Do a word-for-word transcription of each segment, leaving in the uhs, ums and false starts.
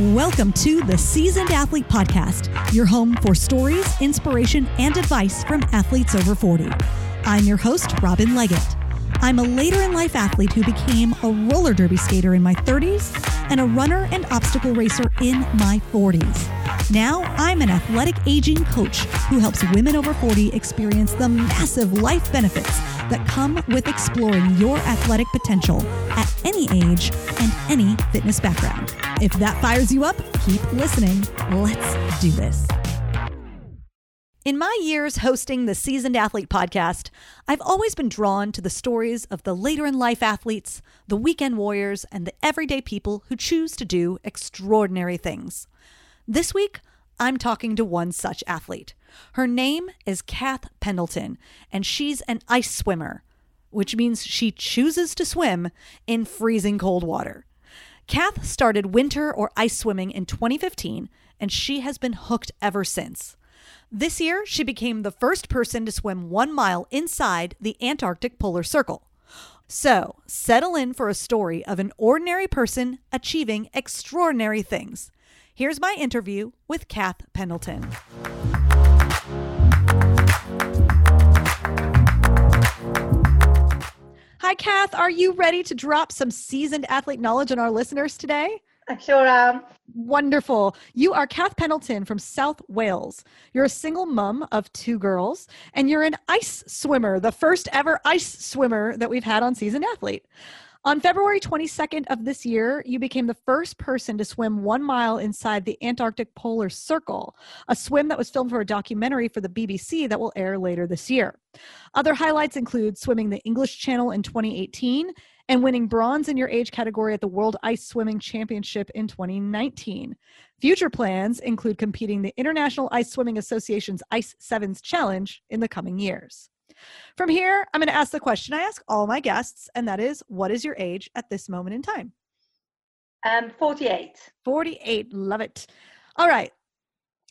Welcome to the Seasoned Athlete Podcast, your home for stories, inspiration, and advice from athletes over forty. I'm your host, Robin Leggett. I'm a later in life athlete who became a roller derby skater in my thirties and a runner and obstacle racer in my forties. Now I'm an athletic aging coach who helps women over forty experience the massive life benefits that come with exploring your athletic potential at any age and any fitness background. If that fires you up, keep listening. Let's do this. In my years hosting the Seasoned Athlete Podcast, I've always been drawn to the stories of the later in life athletes, the weekend warriors, and the everyday people who choose to do extraordinary things. This week, I'm talking to one such athlete. Her name is Kath Pendleton, and she's an ice swimmer, which means she chooses to swim in freezing cold water. Kath started winter or ice swimming in twenty fifteen, and she has been hooked ever since. This year, she became the first person to swim one mile inside the Antarctic Polar Circle. So, settle in for a story of an ordinary person achieving extraordinary things. Here's my interview with Kath Pendleton. Hi, Kath. Are you ready to drop some seasoned athlete knowledge on our listeners today? I sure am. Wonderful. You are Kath Pendleton from South Wales. You're a single mom of two girls, and you're an ice swimmer, the first ever ice swimmer that we've had on Seasoned Athlete. On February twenty-second of this year, you became the first person to swim one mile inside the Antarctic Polar Circle, a swim that was filmed for a documentary for the B B C that will air later this year. Other highlights include swimming the English Channel in twenty eighteen and winning bronze in your age category at the World Ice Swimming Championship in twenty nineteen. Future plans include competing in the International Ice Swimming Association's Ice Sevens Challenge in the coming years. From here, I'm going to ask the question I ask all my guests, and that is, what is your age at this moment in time? Um, forty-eight. forty-eight. Love it. All right.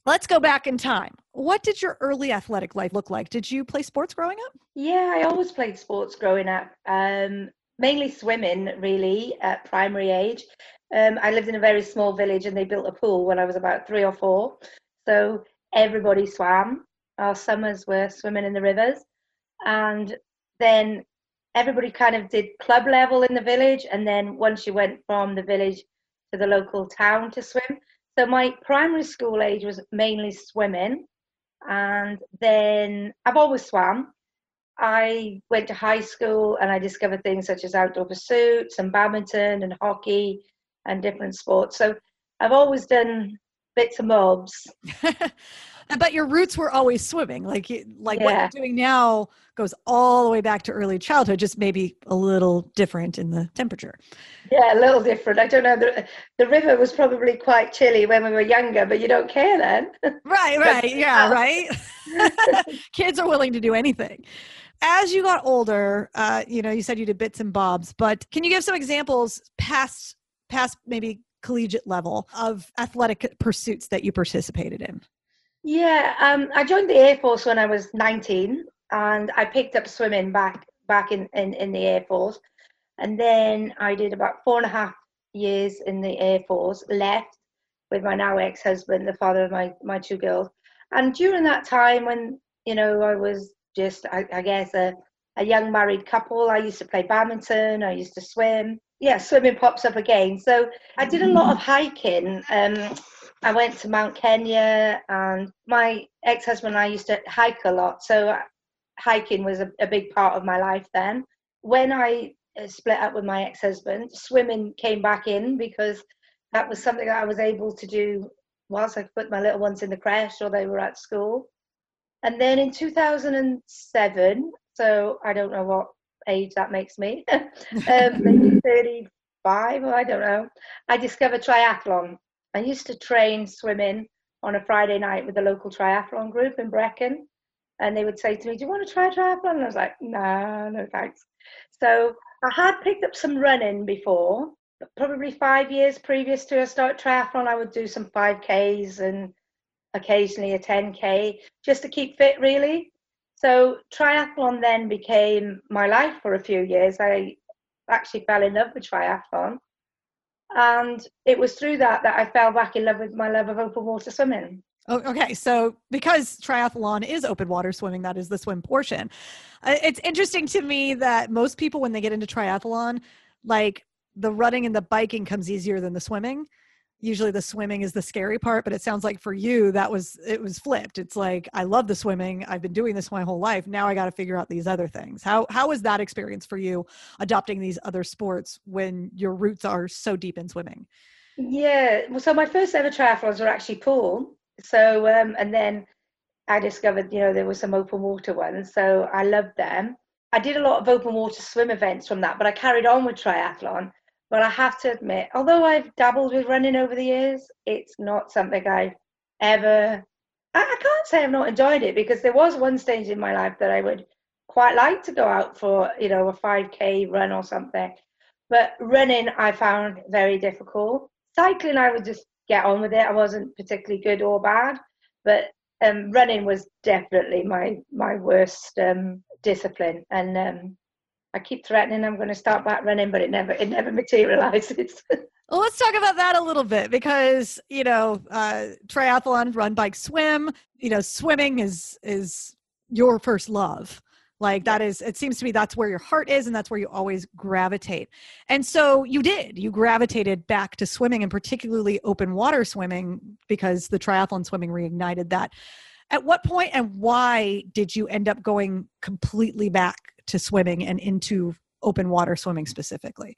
Let's go back in time. What did your early athletic life look like? Did you play sports growing up? Yeah, I always played sports growing up. Um, Mainly swimming, really, at primary age. Um, I lived in a very small village and they built a pool when I was about three or four. So everybody swam. Our summers were swimming in the rivers. And then everybody kind of did club level in the village. And then once you went from the village to the local town to swim. So my primary school age was mainly swimming. And then I've always swam. I went to high school and I discovered things such as outdoor pursuits and badminton and hockey and different sports. So I've always done bits and bobs. But your roots were always swimming. Like, like yeah. What you're doing now goes all the way back to early childhood, just maybe a little different in the temperature. Yeah, a little different. I don't know. The, the river was probably quite chilly when we were younger, but you don't care then. Right, right. Yeah, right. Kids are willing to do anything. As you got older, uh, you know, you said you did bits and bobs, but can you give some examples past, past maybe collegiate level of athletic pursuits that you participated in? Yeah, um, I joined the Air Force when I was nineteen, and I picked up swimming back back in, in, in the Air Force. And then I did about four and a half years in the Air Force, left with my now ex-husband, the father of my, my two girls. And during that time when, you know, I was just, I, I guess, a, a young married couple, I used to play badminton, I used to swim. Yeah, swimming pops up again. So I did a lot of hiking. Um, I went to Mount Kenya, and my ex-husband and I used to hike a lot. So hiking was a, a big part of my life then. When I split up with my ex-husband, swimming came back in because that was something that I was able to do whilst I put my little ones in the creche or they were at school. And then in two thousand seven, so I don't know what age that makes me, um, maybe thirty-five, or I don't know, I discovered triathlon. I used to train swimming on a Friday night with a local triathlon group in Brecon, and they would say to me, do you want to try triathlon? And I was like, no, no thanks. So I had picked up some running before, but probably five years previous to I start triathlon, I would do some five Ks and occasionally a ten K just to keep fit, really. So triathlon then became my life for a few years. I actually fell in love with triathlon. And it was through that that I fell back in love with my love of open water swimming. Oh, okay, so because triathlon is open water swimming, that is the swim portion. It's interesting to me that most people, when they get into triathlon, like the running and the biking comes easier than the swimming. Usually the swimming is the scary part, but it sounds like for you, that was, it was flipped. It's like, I love the swimming. I've been doing this my whole life. Now I got to figure out these other things. How, how was that experience for you adopting these other sports when your roots are so deep in swimming? Yeah. Well, so my first ever triathlons were actually pool. So, um, and then I discovered, you know, there were some open water ones. So I loved them. I did a lot of open water swim events from that, but I carried on with triathlon. But I have to admit, although I've dabbled with running over the years, it's not something I've ever, I, I can't say I've not enjoyed it, because there was one stage in my life that I would quite like to go out for, you know, a five K run or something. But running, I found very difficult. Cycling, I would just get on with it. I wasn't particularly good or bad, but um, running was definitely my, my worst um, discipline. And, um, I keep threatening I'm going to start back running, but it never it never materializes. Well, let's talk about that a little bit, because, you know, uh, triathlon, run, bike, swim, you know, swimming is is your first love. Like that is, it seems to me that's where your heart is and that's where you always gravitate. And so you did, you gravitated back to swimming, and particularly open water swimming, because the triathlon swimming reignited that. At what point and why did you end up going completely back to swimming and into open water swimming specifically?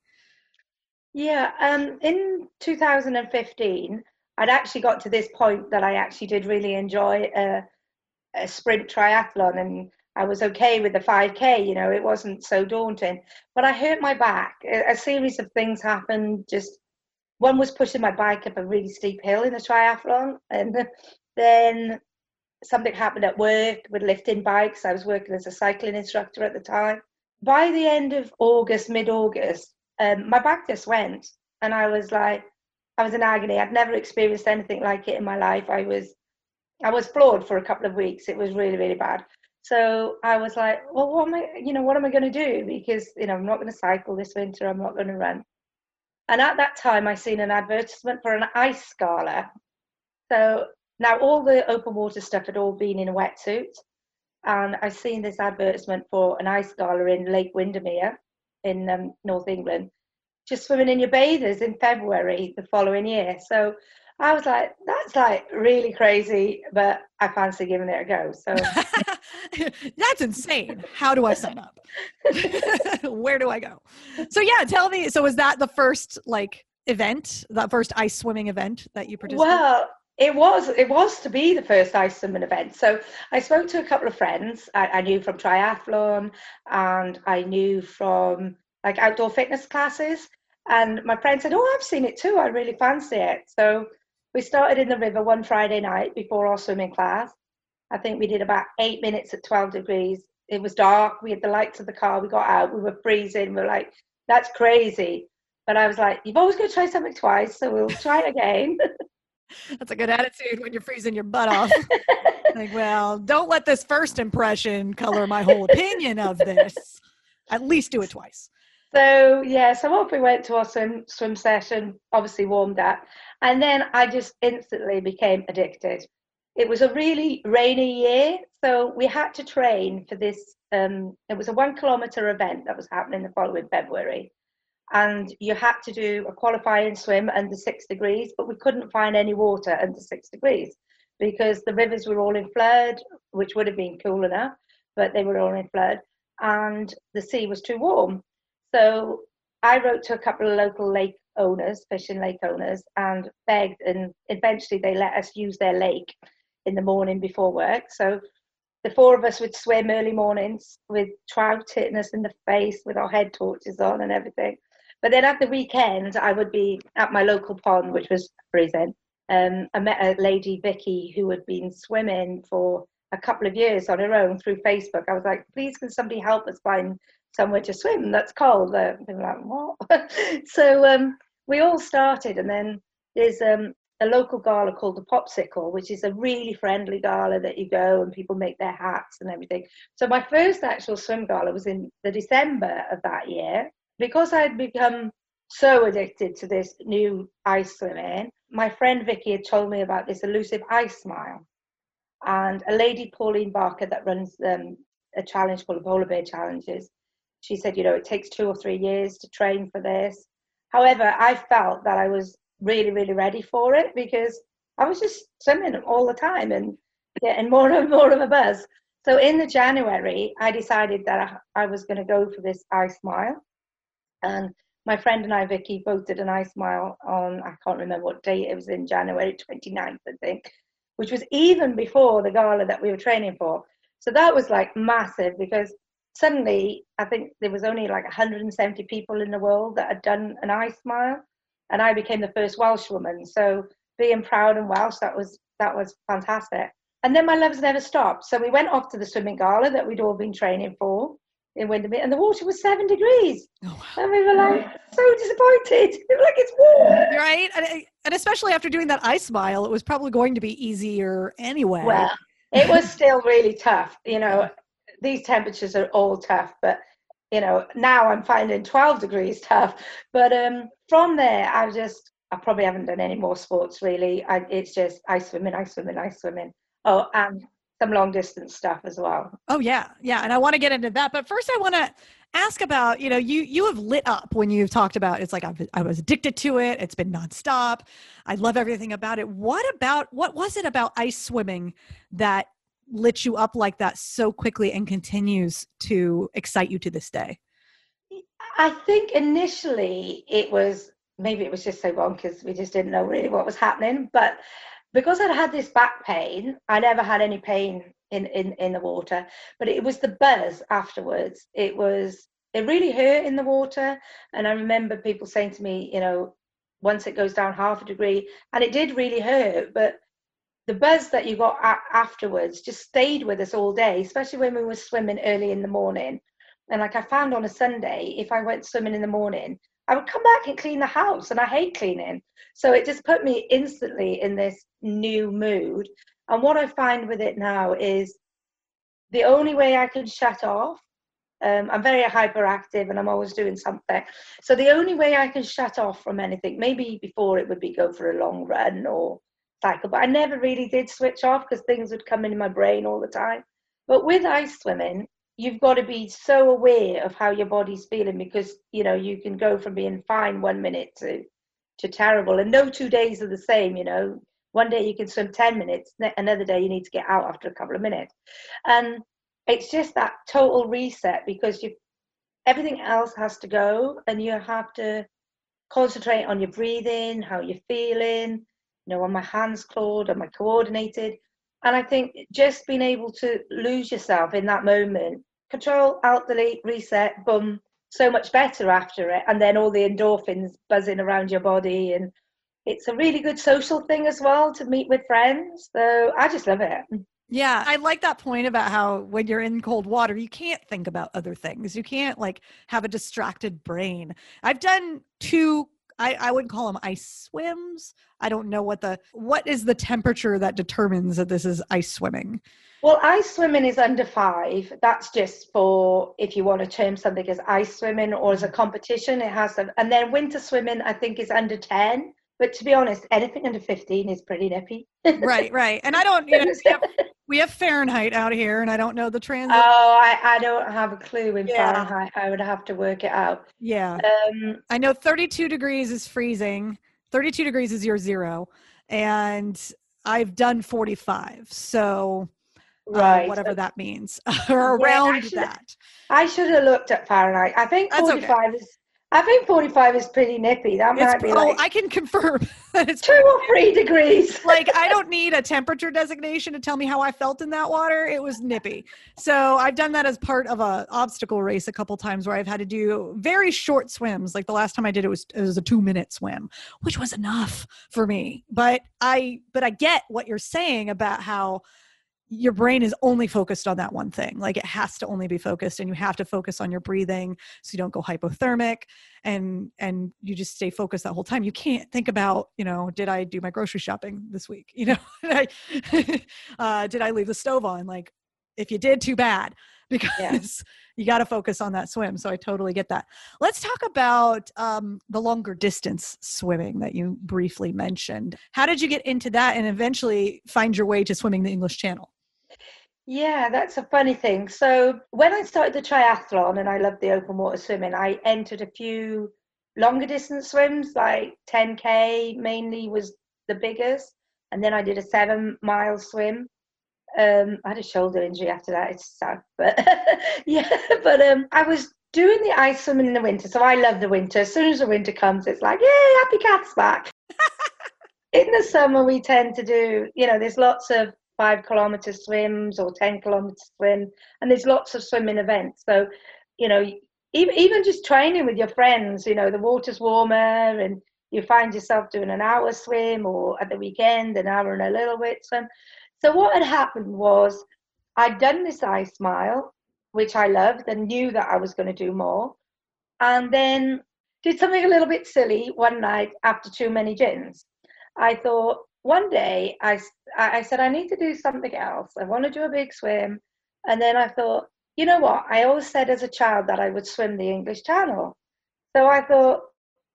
Yeah, um, in two thousand fifteen, I'd actually got to this point that I actually did really enjoy a, a sprint triathlon, and I was okay with the five K, you know, it wasn't so daunting. But I hurt my back. A, a series of things happened. Just one was pushing my bike up a really steep hill in the triathlon, and then something happened at work with lifting bikes. I was working as a cycling instructor at the time. By the end of August, mid-August, um, my back just went. And I was like, I was in agony. I'd never experienced anything like it in my life. I was I was floored for a couple of weeks. It was really, really bad. So I was like, well, what am I, you know, what am I going to do? Because, you know, I'm not going to cycle this winter. I'm not going to run. And at that time, I seen an advertisement for an ice scholar. So now, all the open water stuff had all been in a wetsuit, and I've seen this advertisement for an ice scholar in Lake Windermere in um, North England, just swimming in your bathers in February the following year. So I was like, that's like really crazy, but I fancy giving it a go. So that's insane. How do I sign up? Where do I go? So yeah, tell me. So was that the first like event, that first ice swimming event that you participated in? Well, It was it was to be the first ice swimming event. So I spoke to a couple of friends I, I knew from triathlon, and I knew from like outdoor fitness classes. And my friend said, oh, I've seen it too. I really fancy it. So we started in the river one Friday night before our swimming class. I think we did about eight minutes at twelve degrees. It was dark. We had the lights of the car. We got out. We were freezing. We were like, that's crazy. But I was like, you've always got to try something twice. So we'll try it again. That's a good attitude when you're freezing your butt off. Like, well, don't let this first impression color my whole opinion of this. At least do it twice. So, yeah, so off we went to our swim, swim session, obviously warmed up. And then I just instantly became addicted. It was a really rainy year. So we had to train for this. Um, it was a one kilometer event that was happening the following February. And you had to do a qualifying swim under six degrees, but we couldn't find any water under six degrees because the rivers were all in flood, which would have been cool enough, but they were all in flood, and the sea was too warm. So I wrote to a couple of local lake owners, fishing lake owners, and begged, and eventually they let us use their lake in the morning before work. So the four of us would swim early mornings with trout hitting us in the face with our head torches on and everything. But then at the weekend, I would be at my local pond, which was freezing. Um, I met a lady, Vicky, who had been swimming for a couple of years on her own through Facebook. I was like, please, can somebody help us find somewhere to swim that's cold? Uh, they were like, what? So um, we all started. And then there's um, a local gala called the Popsicle, which is a really friendly gala that you go and people make their hats and everything. So my first actual swim gala was in the December of that year. Because I had become so addicted to this new ice swimming. My friend Vicky had told me about this elusive ice mile, and a lady, Pauline Barker, that runs um, a challenge called the Polar Bear Challenges, she said, you know, it takes two or three years to train for this. However, I felt that I was really, really ready for it because I was just swimming all the time and getting more and more of a buzz. So in the January, I decided that I, I was going to go for this ice mile. And my friend and I, Vicky, both did an ice mile on, I can't remember what date it was in January twenty-ninth, I think, which was even before the gala that we were training for. So that was like massive, because suddenly I think there was only like one hundred seventy people in the world that had done an ice mile, and I became the first Welsh woman. So being proud and Welsh, that was that was fantastic. And then my loves never stopped. So we went off to the swimming gala that we'd all been training for in Windermere, and the water was seven degrees. Oh, wow. And we were like so disappointed. We were like, it's warm, right? And, and especially after doing that ice mile, it was probably going to be easier anyway. Well, it was still really tough, you know. These temperatures are all tough, but, you know, now I'm finding twelve degrees tough. But um, from there, I've just, I probably haven't done any more sports, really. I, it's just ice swimming, ice swimming, ice swimming. Oh, and some long distance stuff as well. Oh, yeah. Yeah. And I want to get into that. But first, I want to ask about, you know, you you have lit up when you've talked about, it's like, I've, I was addicted to it. It's been nonstop. I love everything about it. What about, what was it about ice swimming that lit you up like that so quickly and continues to excite you to this day? I think initially it was, maybe it was just so bonkers, we just didn't know really what was happening. But because I'd had this back pain, I never had any pain in, in, in the water, but it was the buzz afterwards. It was, it really hurt in the water. And I remember people saying to me, you know, once it goes down half a degree, and it did really hurt, but the buzz that you got afterwards just stayed with us all day, especially when we were swimming early in the morning. And like I found on a Sunday, if I went swimming in the morning, I would come back and clean the house, and I hate cleaning. So it just put me instantly in this new mood. And what I find with it now is the only way I can shut off, um, I'm very hyperactive and I'm always doing something. So the only way I can shut off from anything, maybe before it would be go for a long run or cycle, but I never really did switch off because things would come in my brain all the time. But with ice swimming, you've got to be so aware of how your body's feeling, because you know you can go from being fine one minute to to terrible, and no two days are the same. You know, one day you can swim ten minutes, another day you need to get out after a couple of minutes, and it's just that total reset, because you everything else has to go, and you have to concentrate on your breathing, how you're feeling. You know, are my hands clawed? Am I coordinated? And I think just being able to lose yourself in that moment, control, alt, delete, reset, boom, so much better after it. And then all the endorphins buzzing around your body. And it's a really good social thing as well, to meet with friends. So I just love it. Yeah, I like that point about how when you're in cold water, you can't think about other things. You can't like have a distracted brain. I've done two I, I wouldn't call them ice swims. I don't know what the, what is the temperature that determines that this is ice swimming? Well, ice swimming is under five. That's just for, if you want to term something as ice swimming or as a competition, it has some. And then winter swimming, I think, is under ten. But to be honest, anything under fifteen is pretty nippy. Right, right. And I don't, you know, we have, we have Fahrenheit out here, and I don't know the trans. Oh, I, I don't have a clue in yeah. Fahrenheit. I would have to work it out. Yeah. Um, I know thirty-two degrees is freezing. thirty-two degrees is your zero. And I've done forty-five. So right. Uh, whatever that means, or yeah, around I should, that. I should have looked at Fahrenheit. I think forty-five okay. is. I think forty-five is pretty nippy. That might it's, be. Like oh, I can confirm that it's two or three nippy. Degrees. Like I don't need a temperature designation to tell me how I felt in that water. It was nippy. So I've done that as part of a obstacle race a couple times where I've had to do very short swims. Like the last time I did it was it was a two minute swim, which was enough for me. But I but I get what you're saying about how your brain is only focused on that one thing. Like it has to only be focused, and you have to focus on your breathing so you don't go hypothermic, and, and you just stay focused that whole time. You can't think about, you know, did I do my grocery shopping this week? You know, uh, did I leave the stove on? Like if you did, too bad. because yeah. you got to focus on that swim. So I totally get that. Let's talk about um, the longer distance swimming that you briefly mentioned. How did you get into that and eventually find your way to swimming the English Channel? Yeah, that's a funny thing. So when I started the triathlon and I loved the open water swimming, I entered a few longer distance swims, like ten K mainly was the biggest. And then I did a seven mile swim. Um, I had a shoulder injury after that. It's sad, but yeah, but um, I was doing the ice swimming in the winter. So I love the winter. As soon as the winter comes, it's like, yay, happy Kath's back. In the summer, we tend to do, you know, there's lots of five kilometer swims or ten kilometer swim, and there's lots of swimming events. So, you know, even, even just training with your friends, you know, the water's warmer and you find yourself doing an hour swim, or at the weekend, an hour and a little bit swim. So what had happened was I'd done this ice mile, which I loved and knew that I was going to do more, and then did something a little bit silly one night after too many gins. I thought one day, I, I said, I need to do something else. I want to do a big swim. And then I thought, you know what? I always said as a child that I would swim the English Channel. So I thought,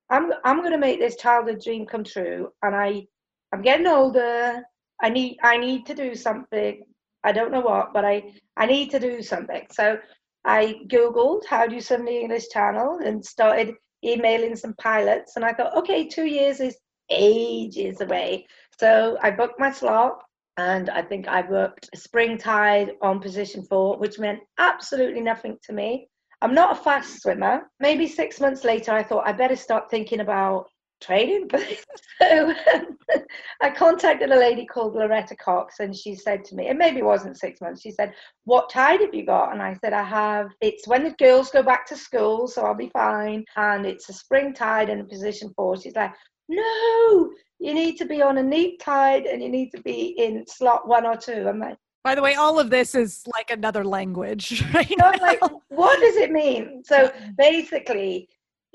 I'm I'm going to make this childhood dream come true. And I, I'm getting older. I need I need to do something. I don't know what, but I, I need to do something. So I Googled, how do you swim the English Channel? And started emailing some pilots. And I thought, okay, two years is ages away. So I booked my slot, and I think I worked spring tide on position four, which meant absolutely nothing to me. I'm not a fast swimmer. Maybe six months later, I thought I better start thinking about training. So I contacted a lady called Loretta Cox, and she said to me, and maybe it wasn't six months, she said, what tide have you got? And I said, I have, it's when the girls go back to school, so I'll be fine. And it's a spring tide and position four. She's like, no, you need to be on a neap tide and you need to be in slot one or two. I'm like, by the way, all of this is like another language, right? So I'm like, what does it mean? So basically,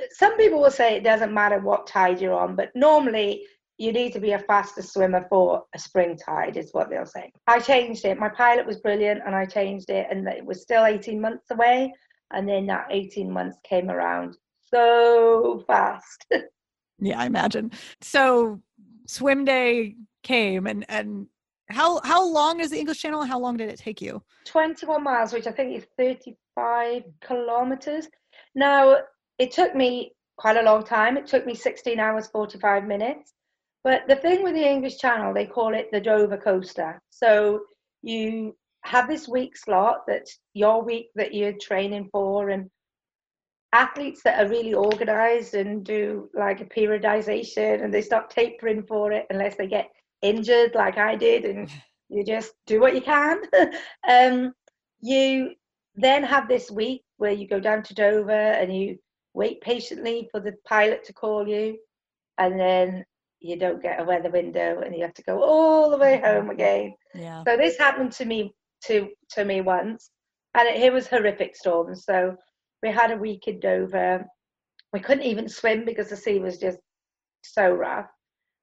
some people will say it doesn't matter what tide you're on, but normally you need to be a faster swimmer for a spring tide is what they'll say. I changed it. My pilot was brilliant, and I changed it, and it was still eighteen months away. And then that eighteen months came around so fast. Yeah, I imagine. So swim day came, and, and how how long is the English Channel? How long did it take you? twenty-one miles, which I think is thirty-five kilometers. Now, it took me quite a long time. It took me sixteen hours, forty-five minutes. But the thing with the English Channel, they call it the Dover Coaster. So you have this week slot that's your week that you're training for, and athletes that are really organized and do like a periodization, and they start tapering for it unless they get injured like I did, and you just do what you can. um, you then have this week where you go down to Dover and you wait patiently for the pilot to call you, and then you don't get a weather window and you have to go all the way home again. Yeah. So this happened to me to to me once, and it, it was horrific storms. So we had a week in Dover. We couldn't even swim because the sea was just so rough.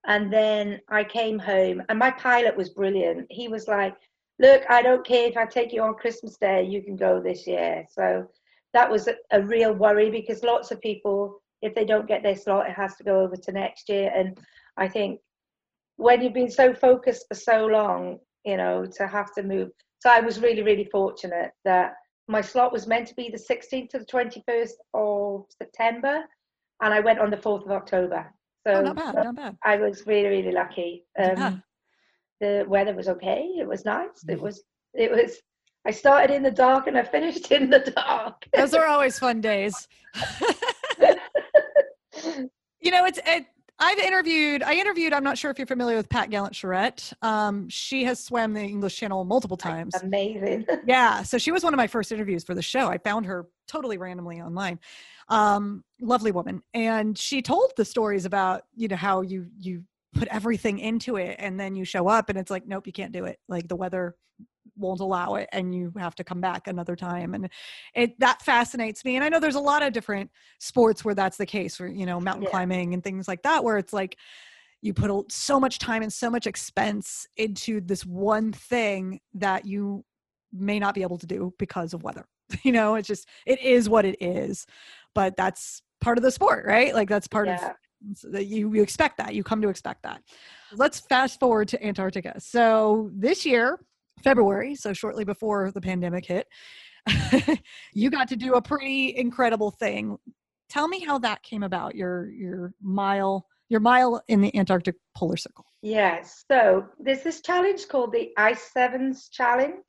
And then I came home, and my pilot was brilliant. He was like, look, I don't care if I take you on Christmas Day, you can go this year. So that was a, a real worry, because lots of people, if they don't get their slot, it has to go over to next year. And I think when you've been so focused for so long, you know, to have to move. So I was really, really fortunate that my slot was meant to be the sixteenth to the twenty-first of September, and I went on the fourth of October. So oh, not bad, not bad. I was really, really lucky. Um, yeah. The weather was okay. It was nice. It was, it was, I started in the dark and I finished in the dark. Those are always fun days. You know, it's, it, I've interviewed, I interviewed, I'm not sure if you're familiar with Pat Gallant-Charrette. Um, she has swam the English Channel multiple times. Amazing. Yeah. So she was one of my first interviews for the show. I found her totally randomly online. Um, lovely woman. And she told the stories about, you know, how you, you put everything into it and then you show up and it's like, nope, you can't do it. Like the weather won't allow it and you have to come back another time. And it, that fascinates me. And I know there's a lot of different sports where that's the case, where, you know, mountain yeah. climbing and things like that, where it's like you put a, so much time and so much expense into this one thing that you may not be able to do because of weather. You know, it's just, it is what it is, but that's part of the sport, right? Like that's part yeah. of that you, you expect that you come to expect that. Let's fast forward to Antarctica. So this year, February, so shortly before the pandemic hit, you got to do a pretty incredible thing. Tell me how that came about, your, your mile, your mile in the Antarctic Polar Circle. Yes. So there's this challenge called the Ice Sevens Challenge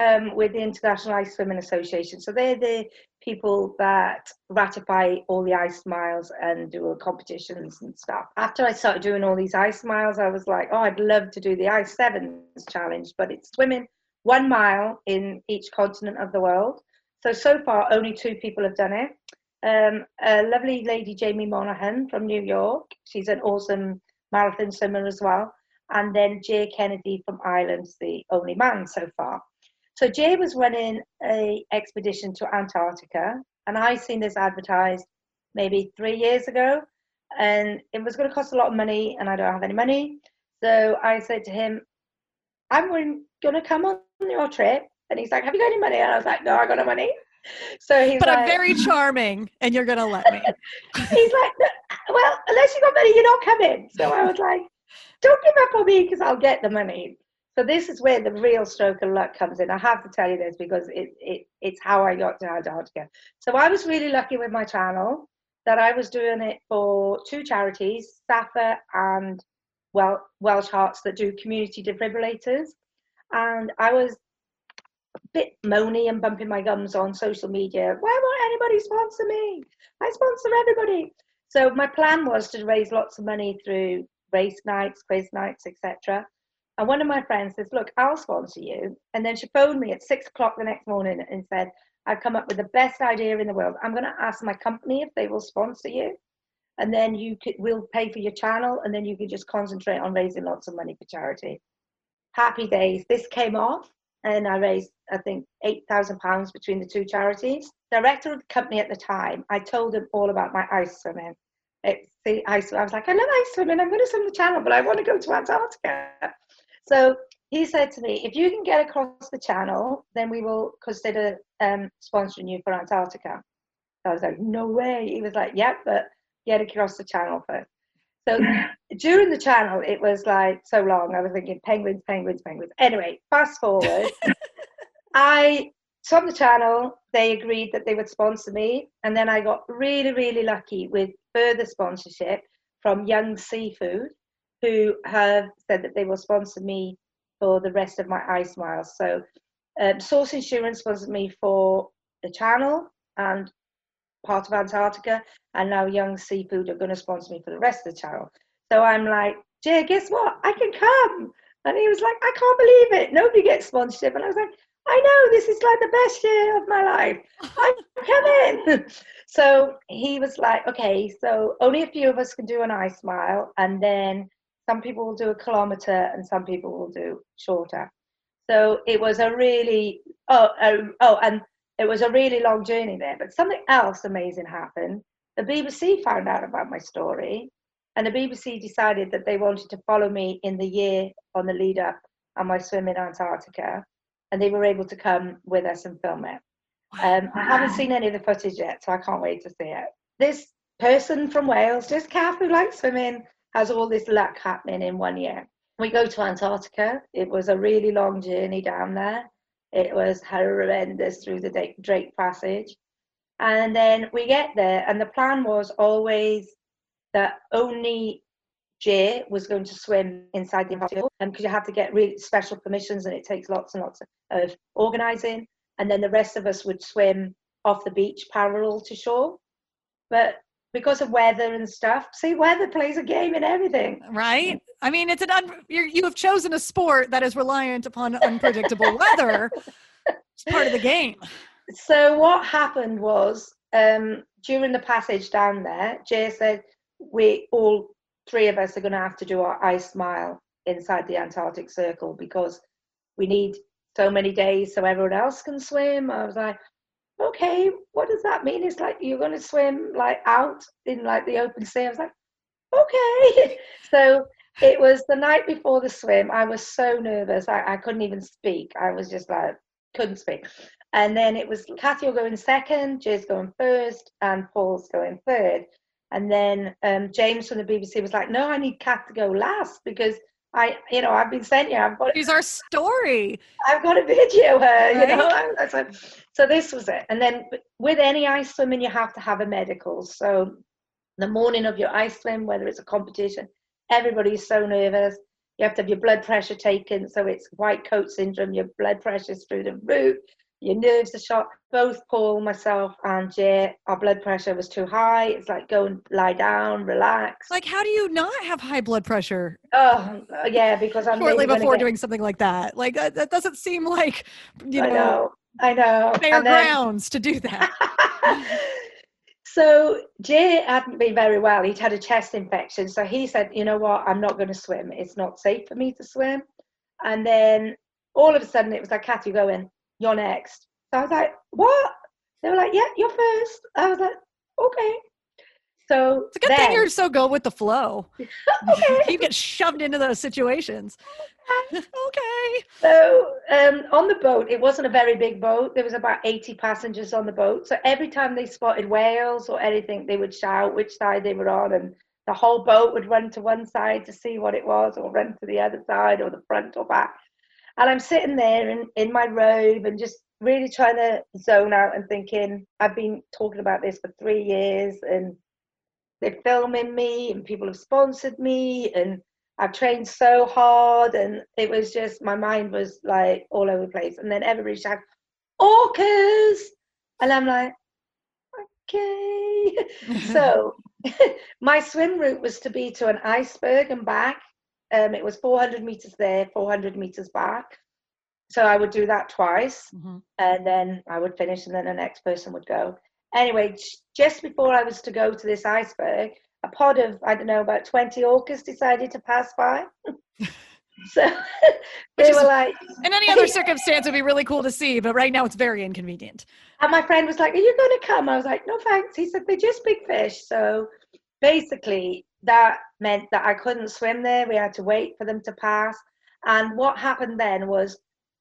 um, with the International Ice Swimming Association. So they're the people that ratify all the ice miles and do all the competitions and stuff. After I started doing all these ice miles, I was like, oh, I'd love to do the Ice Sevens Challenge, but it's swimming one mile in each continent of the world. So, so far, only two people have done it. Um, a lovely lady, Jamie Monaghan from New York. She's an awesome marathon swimmer as well. And then Jay Kennedy from Ireland, the only man so far. So Jay was running a expedition to Antarctica, and I seen this advertised maybe three years ago, and it was going to cost a lot of money, and I don't have any money. So I said to him, I'm going to come on your trip. And he's like, have you got any money? And I was like, no, I got no money. So he's but like, I'm very charming, and you're going to let me. He's like, well, unless you got money, you're not coming. So I was like, don't give up on me because I'll get the money. So this is where the real stroke of luck comes in. I have to tell you this because it, it it's how I got to Antarctica. So I was really lucky with my channel that I was doing it for two charities, SAFA and well, Welsh Hearts, that do community defibrillators. And I was a bit moany and bumping my gums on social media. Why won't anybody sponsor me? I sponsor everybody. So my plan was to raise lots of money through race nights, quiz nights, et cetera. And one of my friends says, look, I'll sponsor you. And then she phoned me at six o'clock the next morning and said, I've come up with the best idea in the world. I'm going to ask my company if they will sponsor you. And then you could, we'll pay for your channel, and then you can just concentrate on raising lots of money for charity. Happy days. This came off, and I raised, I think, eight thousand pounds between the two charities. Director of the company at the time, I told them all about my ice swimming. It's the ice. I was like, I love ice swimming. I'm going to swim the channel, but I want to go to Antarctica. So he said to me, if you can get across the channel, then we will consider um, sponsoring you for Antarctica. So I was like, no way. He was like, yeah, but get across the channel first. So during the channel, it was like so long. I was thinking penguins, penguins, penguins. Anyway, fast forward. I, from the channel, they agreed that they would sponsor me. And then I got really, really lucky with further sponsorship from Young Seafood, who have said that they will sponsor me for the rest of my ice miles. So um, Source Insurance sponsored me for the channel and part of Antarctica, and now Young Seafood are going to sponsor me for the rest of the channel. So I'm like, Jay, guess what? I can come. And he was like, I can't believe it. Nobody gets sponsorship. And I was like, I know, this is like the best year of my life. I'm coming. So he was like, okay, so only a few of us can do an ice mile, and then some people will do a kilometre and some people will do shorter. So it was a really, oh, um, oh, and it was a really long journey there. But something else amazing happened. The B B C found out about my story, and the B B C decided that they wanted to follow me in the year on the lead up on my swim in Antarctica, and they were able to come with us and film it. Um, I haven't seen any of the footage yet, so I can't wait to see it. This person from Wales, just Kath, who likes swimming, has all this luck happening in one year. We go to Antarctica. It was a really long journey down there. It was horrendous through the Drake Passage. And then we get there, and the plan was always that only Jay was going to swim inside the Antarctic, and because you have to get really special permissions, and it takes lots and lots of organising. And then the rest of us would swim off the beach parallel to shore. But because of weather and stuff, see, weather plays a game in everything. Right? I mean, it's an un- you're, you have chosen a sport that is reliant upon unpredictable weather. It's part of the game. So what happened was, um, during the passage down there, Jay said, we all three of us are going to have to do our ice mile inside the Antarctic Circle because we need so many days so everyone else can swim. I was like, okay, what does that mean? It's like, you're going to swim like out in like the open sea. I was like, okay. So it was the night before the swim. I was so nervous. I, I couldn't even speak. I was just like, couldn't speak. And then it was Kathy going second, Jay's going first, and Paul's going third. And then um, James from the B B C was like, no, I need Kath to go last because I, you know, I've been sent here. I've got. She's our story. I've got a video her, right? You know. That's like, so this was it. And then with any ice swimming, you have to have a medical. So the morning of your ice swim, whether it's a competition, everybody's so nervous. You have to have your blood pressure taken. So it's white coat syndrome. Your blood pressure's through the roof. Your nerves are shot. Both Paul, myself, and Jay, our blood pressure was too high. It's like, go and lie down, relax. Like, how do you not have high blood pressure? Oh, yeah, because I'm shortly before get... doing something like that. Like, that, that doesn't seem like, you know, I know, I know. fair then... grounds to do that. So Jay hadn't been very well. He'd had a chest infection. So he said, you know what, I'm not going to swim. It's not safe for me to swim. And then all of a sudden it was like, Kath, you go in. You're next. So I was like, what? They were like, yeah, you're first. I was like, okay. So it's a good then, thing you're so go with the flow. Okay. You get shoved into those situations. Okay. So um, on the boat, it wasn't a very big boat. There was about eighty passengers on the boat. So every time they spotted whales or anything, they would shout which side they were on, and the whole boat would run to one side to see what it was, or run to the other side, or the front or back. And I'm sitting there in, in my robe and just really trying to zone out and thinking, I've been talking about this for three years and they're filming me and people have sponsored me and I've trained so hard. And it was just, my mind was like all over the place. And then everybody shouted, orcas! And I'm like, okay. So my swim route was to be to an iceberg and back. Um, it was four hundred meters there, four hundred meters back. So I would do that twice, mm-hmm. and then I would finish, and then the next person would go. Anyway, just before I was to go to this iceberg, a pod of, I don't know, about twenty orcas decided to pass by. So they Which were is, like... In any other circumstance, it would be really cool to see, but right now it's very inconvenient. And my friend was like, are you going to come? I was like, no, thanks. He said, they're just big fish. So basically... that meant that I couldn't swim there. We had to wait for them to pass. And what happened then was,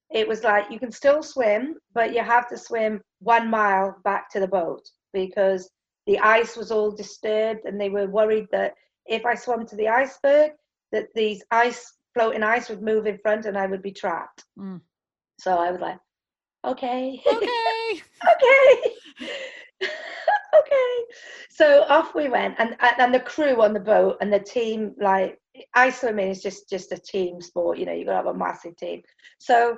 it was like, you can still swim, but you have to swim one mile back to the boat because the ice was all disturbed, and they were worried that if I swam to the iceberg, that these ice, floating ice would move in front and I would be trapped. Mm. So I was like, okay. Okay. Okay. Okay, so off we went, and and the crew on the boat and the team, like, ice swimming is just just a team sport, you know, you've got to have a massive team. So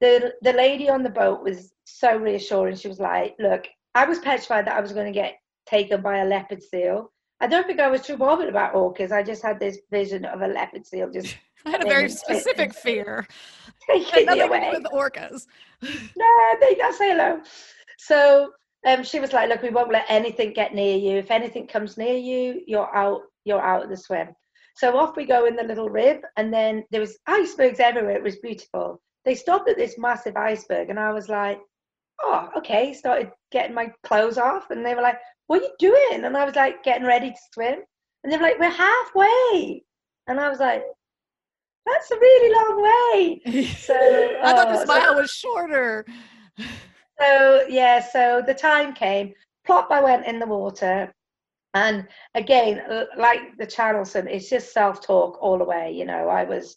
the the lady on the boat was so reassuring. She was like, look, I was petrified that I was going to get taken by a leopard seal. I don't think I was too bothered about orcas. I just had this vision of a leopard seal just I had a very specific fear. Taking me away with orcas. No, they don't say hello. So Um, she was like, look, we won't let anything get near you. If anything comes near you, you're out, you're out of the swim. So off we go in the little rib, and then there was icebergs everywhere. It was beautiful. They stopped at this massive iceberg, and I was like, oh, okay. Started getting my clothes off, and they were like, what are you doing? And I was like, getting ready to swim. And they were like, we're halfway. And I was like, that's a really long way. So I oh, thought the smile so- was shorter. So, yeah, so the time came, plop, I went in the water. And again, like the Channelson, it's just self-talk all the way, you know. I was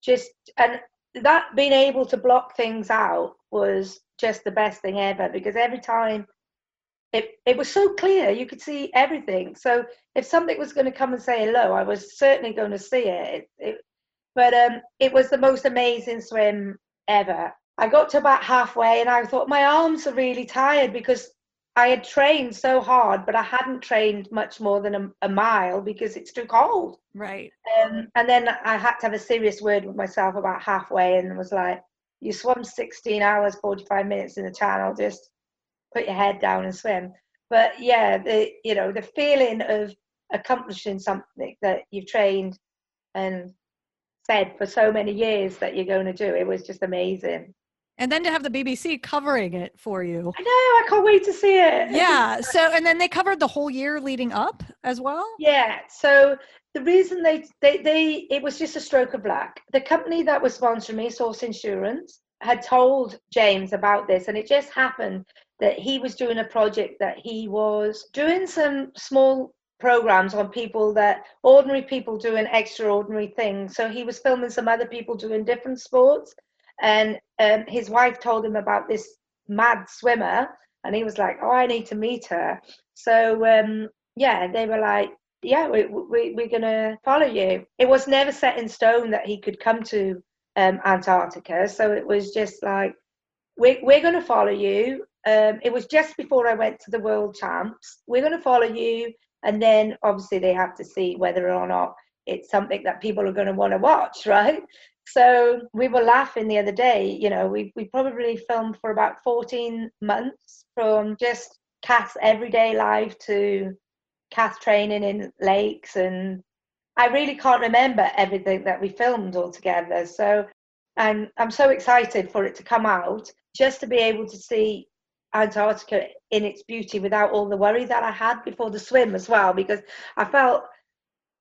just, and that being able to block things out was just the best thing ever, because every time it, it was so clear, you could see everything. So if something was going to come and say hello, I was certainly going to see it. it, it but um, it was the most amazing swim ever. I got to about halfway and I thought, my arms are really tired because I had trained so hard, but I hadn't trained much more than a, a mile because it's too cold. Right. Um, and then I had to have a serious word with myself about halfway and was like, you swam sixteen hours, forty-five minutes in the Channel, just put your head down and swim. But yeah, the, you know, the feeling of accomplishing something that you've trained and said for so many years that you're going to do, it was just amazing. And then to have the B B C covering it for you. I know, I can't wait to see it. Yeah, so, and then they covered the whole year leading up as well? Yeah, so the reason they, they, they it was just a stroke of luck. The company that was sponsoring me, Source Insurance, had told James about this, and it just happened that he was doing a project that he was doing some small programs on people that ordinary people doing extraordinary things. So he was filming some other people doing different sports, and um, his wife told him about this mad swimmer, and he was like, oh, I need to meet her. So um, yeah, they were like, yeah, we, we, we're gonna follow you. It was never set in stone that he could come to um, Antarctica. So it was just like, we, we're gonna follow you. Um, it was just before I went to the World Champs. We're gonna follow you. And then obviously they have to see whether or not it's something that people are gonna wanna watch, right? So we were laughing the other day, you know, we, we probably filmed for about fourteen months, from just Kath's everyday life to Kath training in lakes, and I really can't remember everything that we filmed all together. So, and I'm so excited for it to come out, just to be able to see Antarctica in its beauty without all the worry that I had before the swim as well, because I felt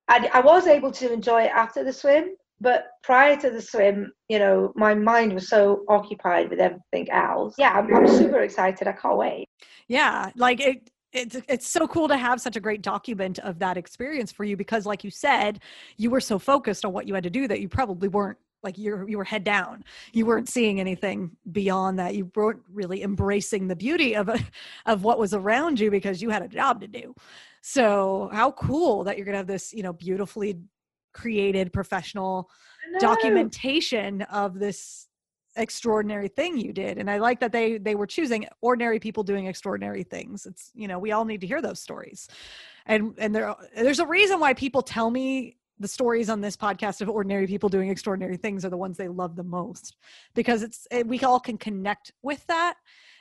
I, I was able to enjoy it after the swim, but prior to the swim, you know, my mind was so occupied with everything else. Yeah, I'm, I'm super excited. I can't wait. Yeah, like it It's it's so cool to have such a great document of that experience for you, because like you said, you were so focused on what you had to do that you probably weren't, like you're, you were head down. You weren't seeing anything beyond that. You weren't really embracing the beauty of, of what was around you, because you had a job to do. So how cool that you're going to have this, you know, beautifully created professional documentation of this extraordinary thing you did. And I like that they they were choosing ordinary people doing extraordinary things. It's, you know, we all need to hear those stories. And and there there's a reason why people tell me the stories on this podcast of ordinary people doing extraordinary things are the ones they love the most, because it's it, we all can connect with that,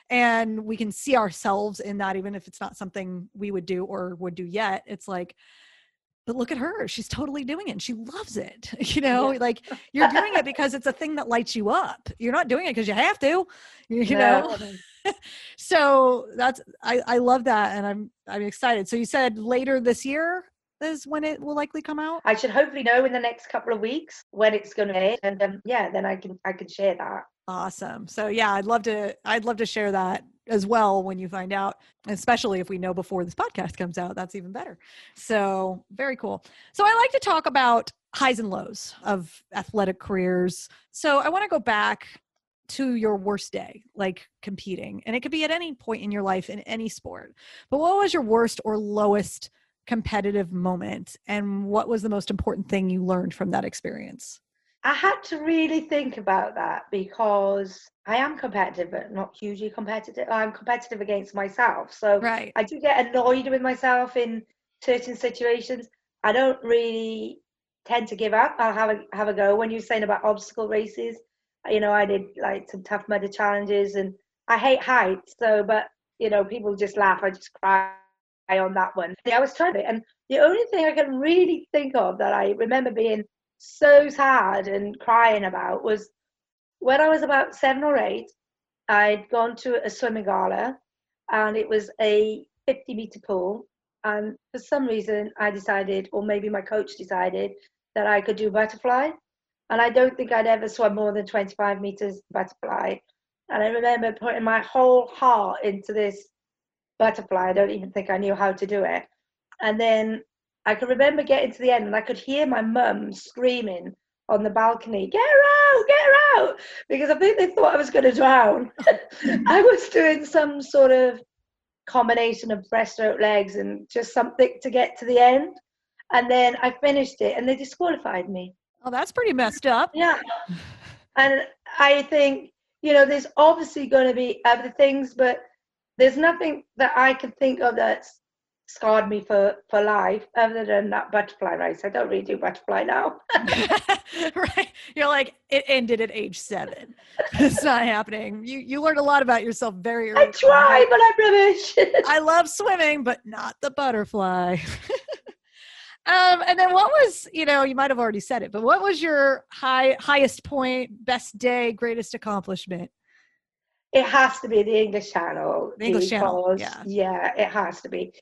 and we can see ourselves in that, even if it's not something we would do or would do yet. It's like, but look at her, she's totally doing it and she loves it. You know, yeah. Like you're doing it because it's a thing that lights you up. You're not doing it because you have to, you no. know? So that's, I, I love that. And I'm, I'm excited. So you said later this year is when it will likely come out? I should hopefully know in the next couple of weeks when it's going to be. And um, yeah, then I can, I can share that. Awesome. So yeah, I'd love to, I'd love to share that as well when you find out, especially if we know before this podcast comes out, that's even better. So very cool. So I like to talk about highs and lows of athletic careers. So I want to go back to your worst day, like competing, and it could be at any point in your life in any sport, but what was your worst or lowest competitive moment? And what was the most important thing you learned from that experience? I had to really think about that, because I am competitive, but not hugely competitive. I'm competitive against myself. So right. I do get annoyed with myself in certain situations. I don't really tend to give up. I'll have a, have a go. When you were saying about obstacle races, you know, I did like some Tough Mudder challenges, and I hate heights. So, but you know, people just laugh. I just cry on that one. I was trying it. And the only thing I can really think of that I remember being so sad and crying about was when I was about seven or eight. I'd gone to a swimming gala, and it was a fifty meter pool, and for some reason I decided, or maybe my coach decided, that I could do butterfly, and I don't think I'd ever swum more than twenty-five meters butterfly. And I remember putting my whole heart into this butterfly. I don't even think I knew how to do it. And then I could remember getting to the end, and I could hear my mum screaming on the balcony, "Get her out, get her out," because I think they thought I was going to drown. I was doing some sort of combination of breaststroke, legs, and just something to get to the end. And then I finished it, and they disqualified me. Oh, that's pretty messed up. Yeah. And I think, you know, there's obviously going to be other things, but there's nothing that I can think of that's scarred me for for life other than that butterfly race. I don't really do butterfly now. Right, you're like, it ended at age seven. It's not happening. You you learned a lot about yourself very early. I try, but I'm rubbish. I love swimming, but not the butterfly. Um and then what was, you know, you might have already said it, but what was your high highest point, best day, greatest accomplishment? It has to be the English Channel. The English Channel, yeah. Yeah, it has to be.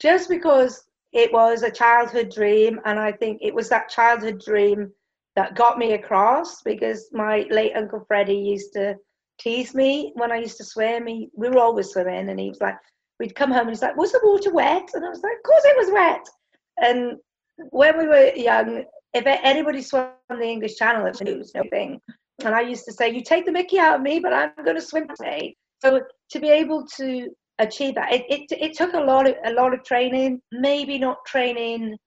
Just because it was a childhood dream, and I think it was that childhood dream that got me across, because my late Uncle Freddie used to tease me when I used to swim. He, we were always swimming, and he was like, we'd come home and he's like, was the water wet? And I was like, of course it was wet. And when we were young, if anybody swam the English Channel, it was no thing. And I used to say, you take the mickey out of me, but I'm going to swim today. So to be able to achieve that, it, it, it took a lot of, a lot of training, maybe not training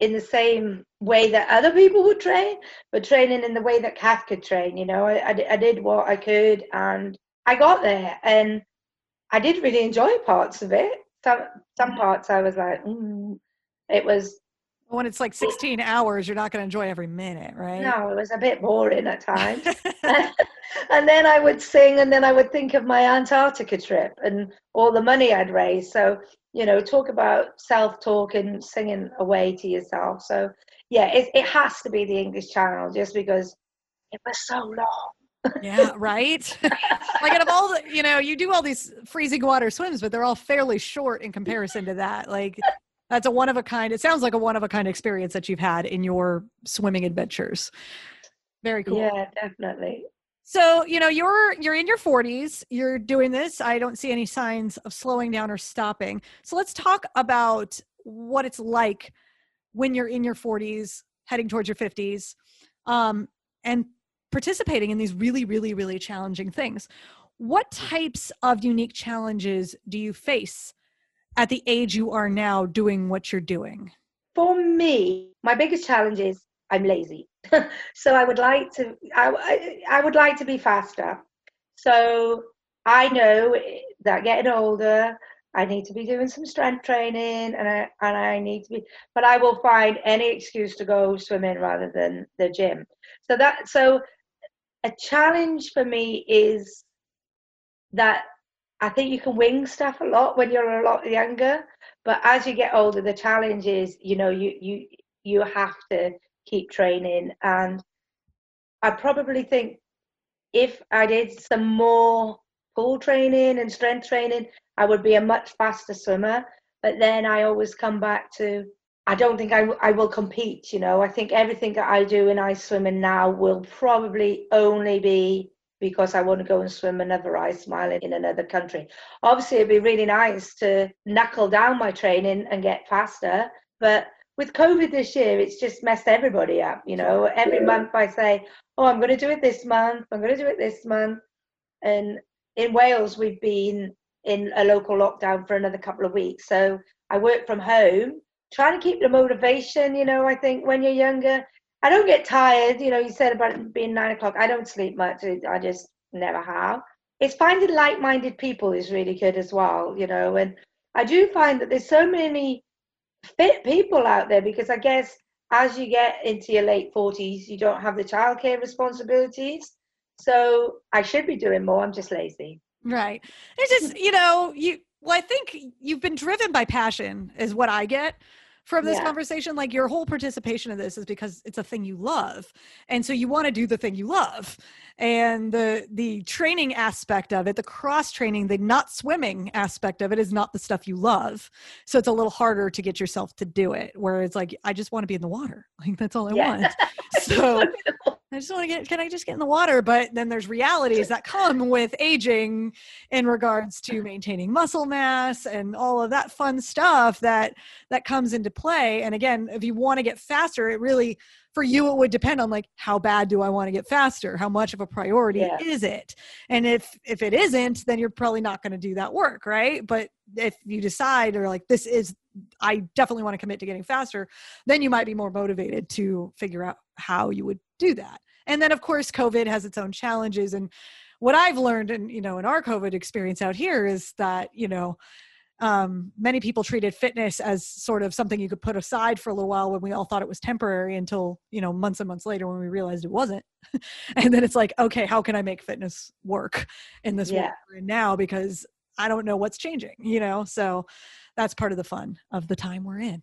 in the same way that other people would train, but training in the way that Kath could train. You know, I, I, I did what I could and I got there, and I did really enjoy parts of it. Some, some parts I was like, mm. It was, when it's like sixteen hours, you're not going to enjoy every minute, right? No, it was a bit boring at times. And then I would sing, and then I would think of my Antarctica trip and all the money I'd raised. So, you know, talk about self-talk and singing away to yourself. So, yeah, it, it has to be the English Channel, just because it was so long. Yeah, right. Like, out of all the, you know, you do all these freezing water swims, but they're all fairly short in comparison to that. Like, that's a one of a kind. It sounds like a one of a kind experience that you've had in your swimming adventures. Very cool. Yeah, definitely. So, you know, you're, you're in your forties, you're doing this. I don't see any signs of slowing down or stopping. So let's talk about what it's like when you're in your forties, heading towards your fifties, um, and participating in these really, really, really challenging things. What types of unique challenges do you face at the age you are now doing what you're doing? For me, my biggest challenge is I'm lazy. So I would like to, I, I would like to be faster. So I know that getting older, I need to be doing some strength training, and I, and I need to be, but I will find any excuse to go swimming rather than the gym. So that, so a challenge for me is that I think you can wing stuff a lot when you're a lot younger, but as you get older, the challenge is, you know, you, you, you have to keep training. And I probably think if I did some more pool training and strength training, I would be a much faster swimmer. But then I always come back to, I don't think I, w- I will compete. You know, I think everything that I do in ice swimming now will probably only be because I want to go and swim another ice mile in another country. Obviously, it'd be really nice to knuckle down my training and get faster. But with COVID this year, it's just messed everybody up. You know, every month I say, oh, I'm going to do it this month. I'm going to do it this month. And in Wales, we've been in a local lockdown for another couple of weeks. So I work from home, trying to keep the motivation. You know, I think when you're younger, I don't get tired. You know, you said about it being nine o'clock. I don't sleep much. I just never have. It's finding like-minded people is really good as well, you know. And I do find that there's so many fit people out there, because I guess as you get into your late forties, you don't have the childcare responsibilities. So I should be doing more. I'm just lazy. Right. It's just, you know, you, well, I think you've been driven by passion is what I get from this yeah. conversation. Like, your whole participation of this is because it's a thing you love. And so you want to do the thing you love. And the, the training aspect of it, the cross training, the not swimming aspect of it is not the stuff you love. So it's a little harder to get yourself to do it, where it's like, I just want to be in the water. Like, that's all I yeah. want. So I just want to get, can I just get in the water? But then there's realities that come with aging in regards to maintaining muscle mass and all of that fun stuff that, that comes into play. And again, if you want to get faster, it really, for you, it would depend on like, how bad do I want to get faster? How much of a priority yeah. is it? And if, if it isn't, then you're probably not going to do that work. Right. But if you decide, or like, this is, I definitely want to commit to getting faster, then you might be more motivated to figure out how you would do that. And then of course, COVID has its own challenges. And what I've learned in, you know, in our COVID experience out here is that, you know, Um, many people treated fitness as sort of something you could put aside for a little while, when we all thought it was temporary, until, you know, months and months later when we realized it wasn't. And then it's like, okay, how can I make fitness work in this yeah. world right now? Because I don't know what's changing, you know? So that's part of the fun of the time we're in.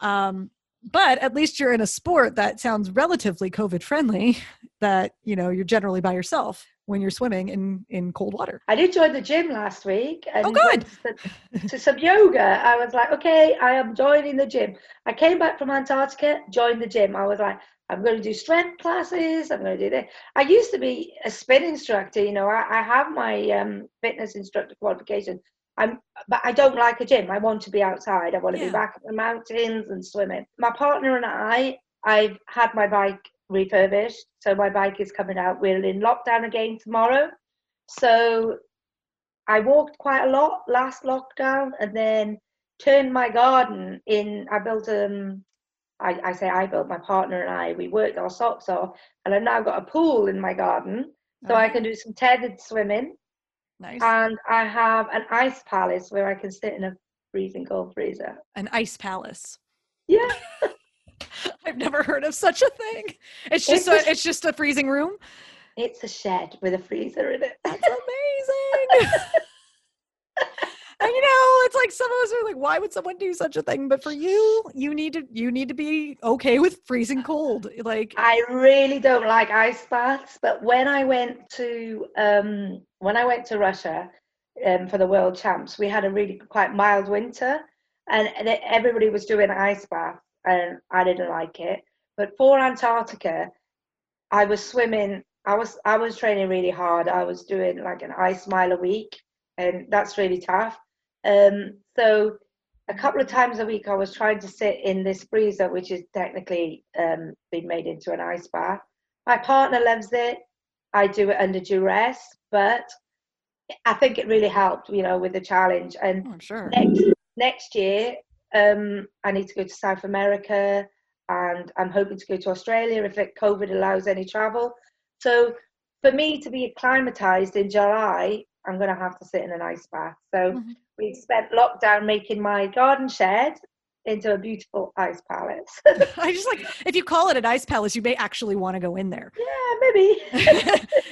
Um, but at least you're in a sport that sounds relatively COVID friendly, that, you know, you're generally by yourself. when you're swimming in, in cold water. I did join the gym last week. And oh, good. To, to some yoga. I was like, okay, I am joining the gym. I came back from Antarctica, joined the gym. I was like, I'm going to do strength classes. I'm going to do this. I used to be a spin instructor. You know, I, I have my um, fitness instructor qualification. I'm, but I don't like a gym. I want to be outside. I want to yeah. be back in the mountains and swimming. My partner and I, I've had my bike refurbished, so my bike is coming out. We're in lockdown again tomorrow. So I walked quite a lot last lockdown, and then turned my garden in. I built um I, I say I built, my partner and I, we worked our socks off, and I've now got a pool in my garden, so nice. I can do some tethered swimming. Nice. And I have an ice palace where I can sit in a freezing cold freezer. An ice palace. Yeah. I've never heard of such a thing. It's just it's a, a, it's just a freezing room. It's a shed with a freezer in it. That's amazing. And you know, it's like some of us are like, why would someone do such a thing? But for you, you need to you need to be okay with freezing cold. Like, I really don't like ice baths, but when I went to um, when I went to Russia um, for the World Champs, we had a really quite mild winter, and everybody was doing ice baths. And I didn't like it. But for Antarctica, I was swimming. I was I was training really hard. I was doing like an ice mile a week, and that's really tough. Um, so a couple of times a week, I was trying to sit in this freezer, which is technically um, been made into an ice bath. My partner loves it. I do it under duress, but I think it really helped, you know, with the challenge. And oh, sure. next next year. Um, I need to go to South America, and I'm hoping to go to Australia if it, COVID allows any travel. So for me to be acclimatized in July, I'm going to have to sit in an ice bath. So mm-hmm. we spent lockdown making my garden shed into a beautiful ice palace. I just like, if you call it an ice palace, you may actually want to go in there. Yeah, maybe.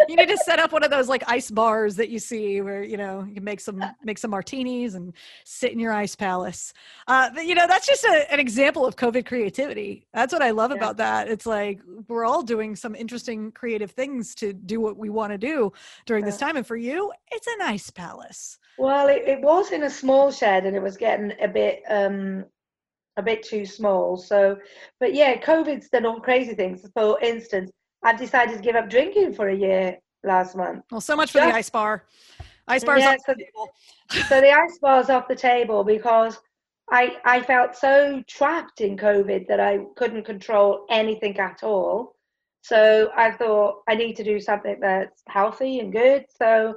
You need to set up one of those like ice bars that you see where, you know, you can make some, make some martinis and sit in your ice palace. Uh, but, you know, that's just a, an example of COVID creativity. That's what I love yeah. about that. It's like, we're all doing some interesting creative things to do what we want to do during yeah. this time. And for you, it's an ice palace. Well, it, it was in a small shed, and it was getting a bit, um, a bit too small. So, but yeah, COVID's done all crazy things. For instance, I've decided to give up drinking for a year last month. Well, so much for Just, the ice bar. Ice bar's yeah, off so, the table. So the ice bar's off the table, because I I felt so trapped in COVID that I couldn't control anything at all. So I thought I need to do something that's healthy and good. So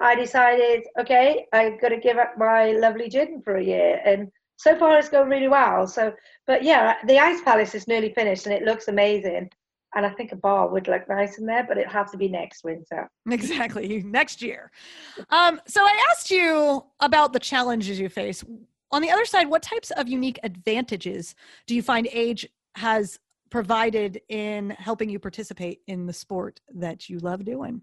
I decided, okay, I've got to give up my lovely gin for a year, and so far it's going really well. So, but yeah, the ice palace is nearly finished, and it looks amazing. And I think a bar would look nice in there, but it'd have to be next winter. Exactly. Next year. Um, so I asked you about the challenges you face. On the other side, what types of unique advantages do you find age has provided in helping you participate in the sport that you love doing?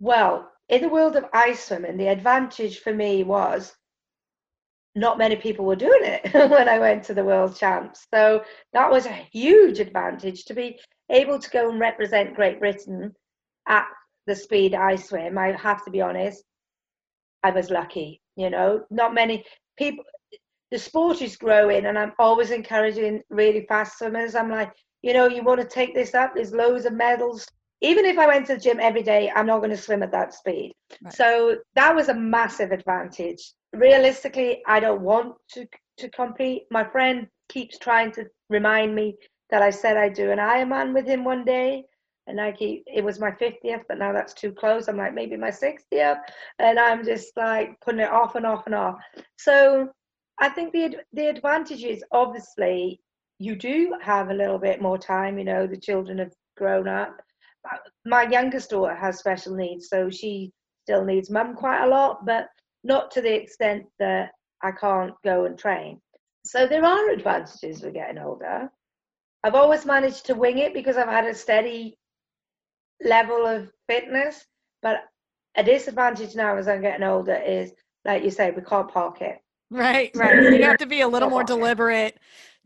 Well, in the world of ice swimming, the advantage for me was not many people were doing it when I went to the World Champs. So that was a huge advantage, to be able to go and represent Great Britain at the speed I swim. I have to be honest, I was lucky, you know, not many people. The sport is growing, and I'm always encouraging really fast swimmers. I'm like, you know, you want to take this up, there's loads of medals. Even if I went to the gym every day, I'm not going to swim at that speed. Right. So that was a massive advantage. Realistically, I don't want to to compete. My friend keeps trying to remind me that I said I'd do an Ironman with him one day. And I keep, it was my fiftieth, but now that's too close. I'm like, maybe my sixtieth. And I'm just like putting it off and off and off. So I think the the advantage is, obviously, you do have a little bit more time. You know, the children have grown up. My youngest daughter has special needs, so she still needs mum quite a lot, but not to the extent that I can't go and train. So there are advantages with getting older. I've always managed to wing it because I've had a steady level of fitness, but a disadvantage now as I'm getting older is, like you say, we can't park it. Right, right. You have to be a little more deliberate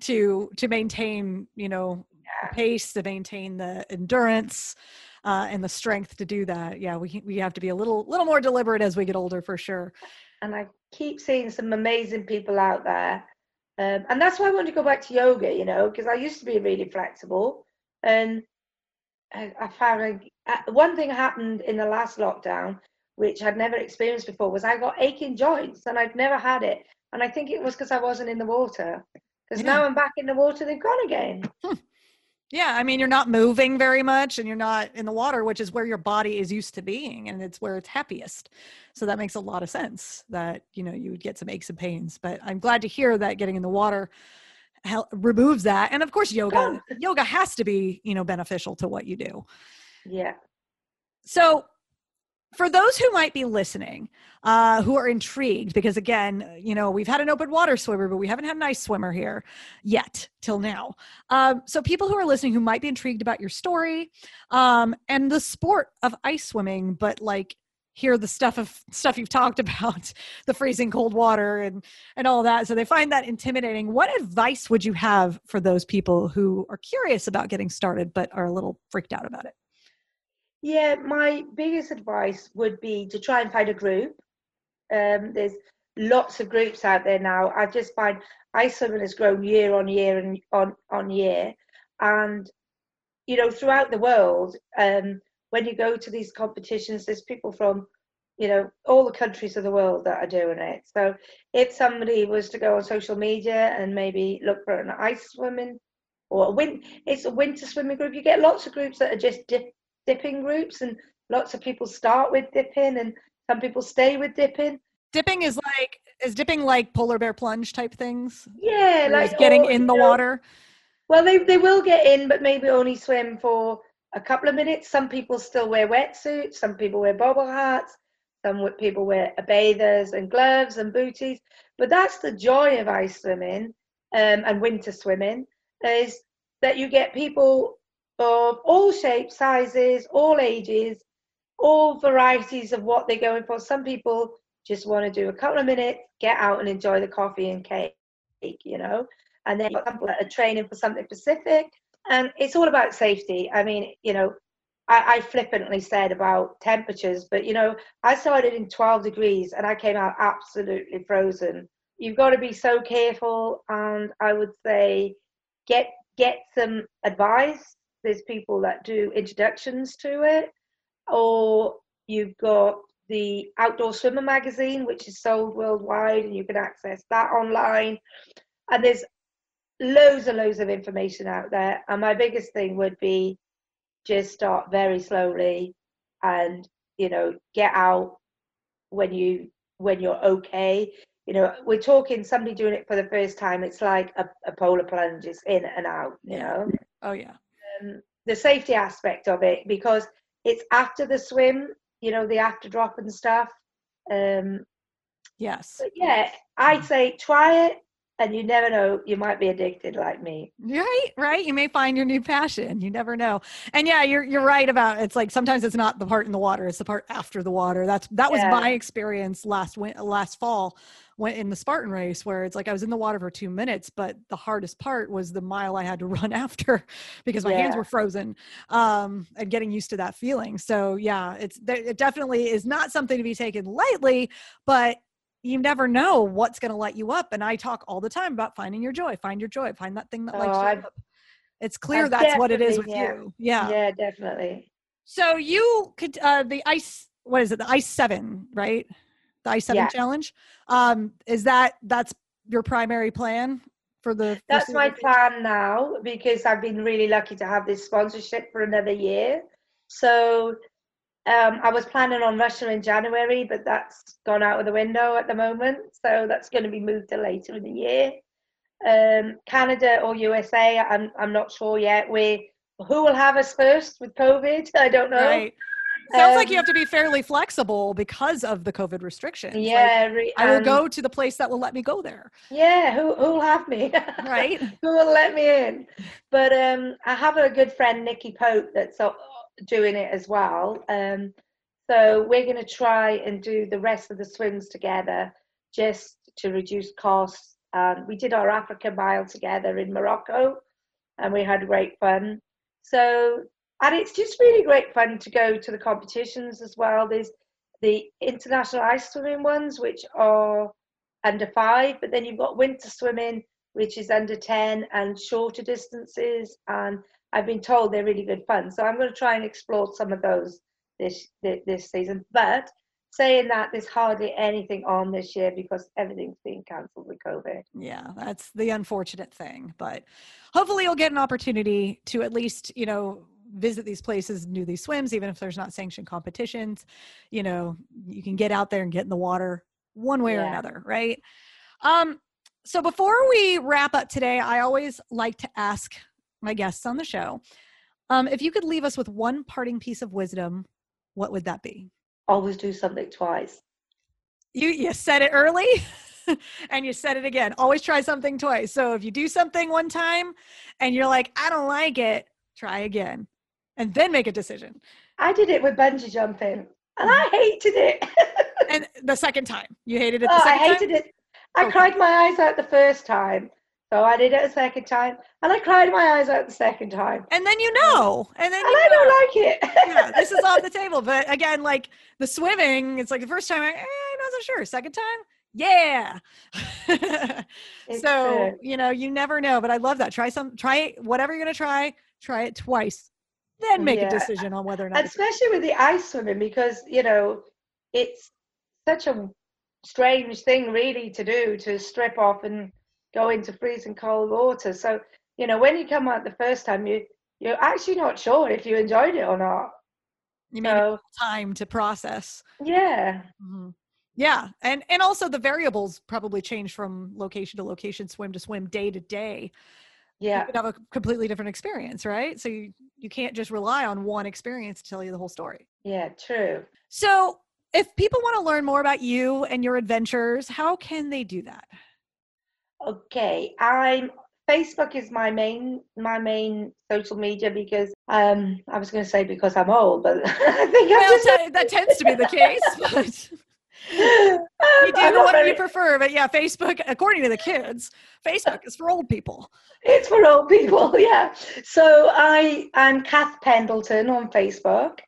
to to maintain, you know, the pace, to maintain the endurance uh, and the strength to do that. Yeah, we we have to be a little little more deliberate as we get older, for sure. And I keep seeing some amazing people out there. Um, and that's why I want to go back to yoga, you know, because I used to be really flexible. And I, I found I, one thing happened in the last lockdown, which I'd never experienced before, was I got aching joints, and I'd never had it. And I think it was because I wasn't in the water. Because yeah. now I'm back in the water, they've gone again. Hmm. Yeah, I mean, you're not moving very much, and you're not in the water, which is where your body is used to being, and it's where it's happiest. So that makes a lot of sense that, you know, you would get some aches and pains. But I'm glad to hear that getting in the water hel- removes that. And of course, yoga, oh. yoga has to be, you know, beneficial to what you do. Yeah. So for those who might be listening, uh, who are intrigued, because again, you know, we've had an open water swimmer, but we haven't had an ice swimmer here yet till now. Um, so people who are listening who might be intrigued about your story um, and the sport of ice swimming, but like hear the stuff of stuff you've talked about, the freezing cold water and, and all that. So they find that intimidating. What advice would you have for those people who are curious about getting started, but are a little freaked out about it? Yeah, my biggest advice would be to try and find a group. Um, there's lots of groups out there now. I just find ice swimming has grown year on year and on, on year. And, you know, throughout the world, um, when you go to these competitions, there's people from, you know, all the countries of the world that are doing it. So if somebody was to go on social media and maybe look for an ice swimming or a win- it's a winter swimming group, you get lots of groups that are just different. Dipping groups, and lots of people start with dipping and some people stay with dipping. Dipping is like, is dipping like polar bear plunge type things? Yeah. Or like getting or, in the know, water? Well, they, they will get in, but maybe only swim for a couple of minutes. Some people still wear wetsuits. Some people wear bobble hats. Some people wear bathers and gloves and booties. But that's the joy of ice swimming um, and winter swimming, is that you get people of all shapes, sizes, all ages, all varieties of what they're going for. Some people just want to do a couple of minutes, get out and enjoy the coffee and cake, you know. And then you've got people that are training for something specific. And it's all about safety. I mean, you know, I, I flippantly said about temperatures, but, you know, I started in twelve degrees and I came out absolutely frozen. You've got to be so careful. And I would say get get some advice. There's people that do introductions to it, or you've got the Outdoor Swimmer magazine, which is sold worldwide, and you can access that online. And there's loads and loads of information out there. And my biggest thing would be just start very slowly, and you know, get out when you when you're okay. You know, we're talking somebody doing it for the first time. It's like a, a polar plunge. It's in and out. You know. Oh yeah. The safety aspect of it, because it's after the swim, you know, the after drop and stuff. Um, yes. But yeah, I'd say try it, and you never know, you might be addicted like me. Right, right. You may find your new passion. You never know. And yeah, you're you're right about it's like sometimes it's not the part in the water, it's the part after the water. That's that was yeah. my experience last win- last fall. Went in the Spartan race, where it's like I was in the water for two minutes, but the hardest part was the mile I had to run after because my yeah. hands were frozen um, and getting used to that feeling. So yeah, it's it definitely is not something to be taken lightly, but you never know what's going to light you up. And I talk all the time about finding your joy, find your joy, find that thing that oh, lights you I've, up. It's clear I've that's what it is with yeah. you. Yeah, yeah, definitely. So you could uh, the ice. What is it? The Ice Seven, right? The Ice Seven yeah. Challenge. Um, is that, that's your primary plan for the? That's my plan now, because I've been really lucky to have this sponsorship for another year. So um, I was planning on Russia in January, but that's gone out of the window at the moment. So that's going to be moved to later in the year. Um, Canada or U S A, I'm I'm not sure yet. We who will have us first with COVID? I don't know. Right. Sounds um, like you have to be fairly flexible because of the COVID restrictions. Yeah. Like, re- I will um, go to the place that will let me go there. Yeah. Who will have me? Right. Who will let me in? But um, I have a good friend, Nikki Pope, that's doing it as well. Um, so we're going to try and do the rest of the swims together just to reduce costs. Um, we did our Africa mile together in Morocco. and we had great fun. So, and it's just really great fun to go to the competitions as well. There's the international ice swimming ones, which are under five, but then you've got winter swimming, which is under ten, and shorter distances. And I've been told they're really good fun. So I'm going to try and explore some of those this this season. But saying that, there's hardly anything on this year because everything's being cancelled with COVID. Yeah, that's the unfortunate thing. But hopefully you'll get an opportunity to at least, you know, visit these places and do these swims, even if there's not sanctioned competitions. You know, you can get out there and get in the water one way yeah. or another, right? Um, so before we wrap up today, I always like to ask my guests on the show, um, if you could leave us with one parting piece of wisdom, what would that be? Always do something twice. You you said it early and you said it again. Always try something twice. So if you do something one time and you're like, I don't like it, try again and then make a decision. I did it with bungee jumping and I hated it. And the second time. You hated it the oh, second time? I hated time? it. I okay. cried my eyes out the first time. So I did it a second time, and I cried my eyes out the second time. And then you know. And then and you I know. don't like it. Yeah, this is off the table. But again, like the swimming, it's like the first time, I, eh, I wasn't sure. Second time, yeah. So, true. you know, you never know. But I love that. Try some, try whatever you're going to try, try it twice. Then make yeah. a decision on whether or not. Especially with the ice swimming, because, you know, it's such a strange thing really to do, to strip off and go into freezing cold water. So, you know, when you come out the first time, you, you're actually not sure if you enjoyed it or not. You so, mean time to process. Yeah. Mm-hmm. Yeah. And, and also the variables probably change from location to location, swim to swim, day to day. Yeah. You could have a completely different experience, right? So you, you can't just rely on one experience to tell you the whole story. Yeah, true. So if people want to learn more about you and your adventures, how can they do that? Okay, I'm Facebook is my main my main social media because um I was going to say because I'm old, but I think well, I'm just, t- that tends to be the case. But um, you do the one very... you prefer, but yeah, Facebook, according to the kids, Facebook is for old people. It's for old people, yeah. So I I'm Kath Pendleton on Facebook,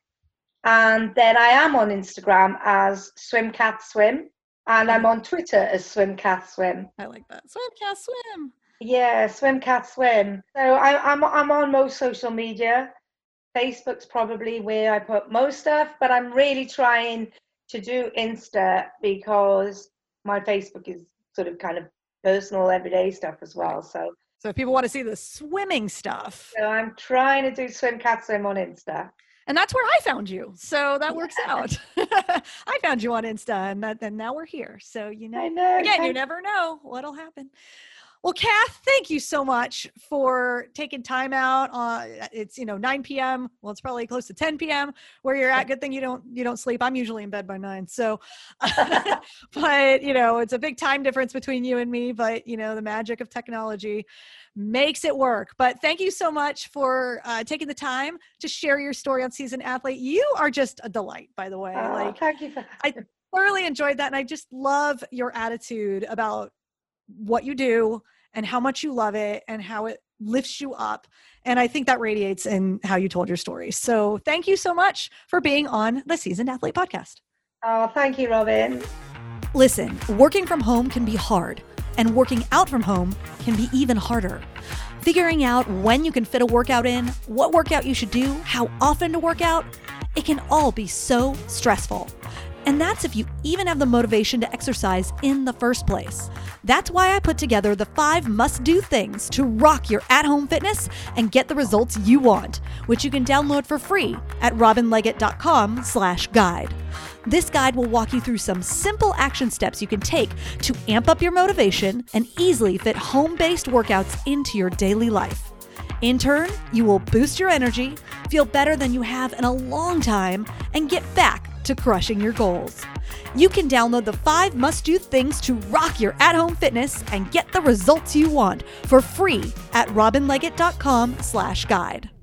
and then I am on Instagram as Swim Kath Swim. And I'm on Twitter as Swim Kath Swim. I like that. Swim Kath Swim. Yeah, Swim Kath Swim. So I, I'm I'm on most social media. Facebook's probably where I put most stuff, but I'm really trying to do Insta because my Facebook is sort of kind of personal, everyday stuff as well. So so if people want to see the swimming stuff, so I'm trying to do Swim Kath Swim on Insta. And that's where I found you. So that works yeah. out. I found you on Insta and, that, and now we're here. So, you know, know again, I... you never know what'll happen. Well, Kath, thank you so much for taking time out. Uh, it's, you know, nine p.m. Well, it's probably close to ten p.m. where you're at. Good thing you don't, you don't sleep. I'm usually in bed by nine. So, but you know, it's a big time difference between you and me, but you know, the magic of technology makes it work. But thank you so much for uh, taking the time to share your story on Seasoned Athlete. You are just a delight, by the way. Oh, like, thank you for- I thoroughly enjoyed that. And I just love your attitude about what you do and how much you love it and how it lifts you up. And I think that radiates in how you told your story. So thank you so much for being on the Seasoned Athlete Podcast. Oh, thank you, Robin. Listen, working from home can be hard, and working out from home can be even harder. Figuring out when you can fit a workout in, what workout you should do, how often to work out, it can all be so stressful. And that's if you even have the motivation to exercise in the first place. That's why I put together the five must-do things to rock your at-home fitness and get the results you want, which you can download for free at robin leggett dot com slash guide. This guide will walk you through some simple action steps you can take to amp up your motivation and easily fit home-based workouts into your daily life. In turn, you will boost your energy, feel better than you have in a long time, and get back to crushing your goals. You can download the five must-do things to rock your at-home fitness and get the results you want for free at robin leggett dot com slash guide.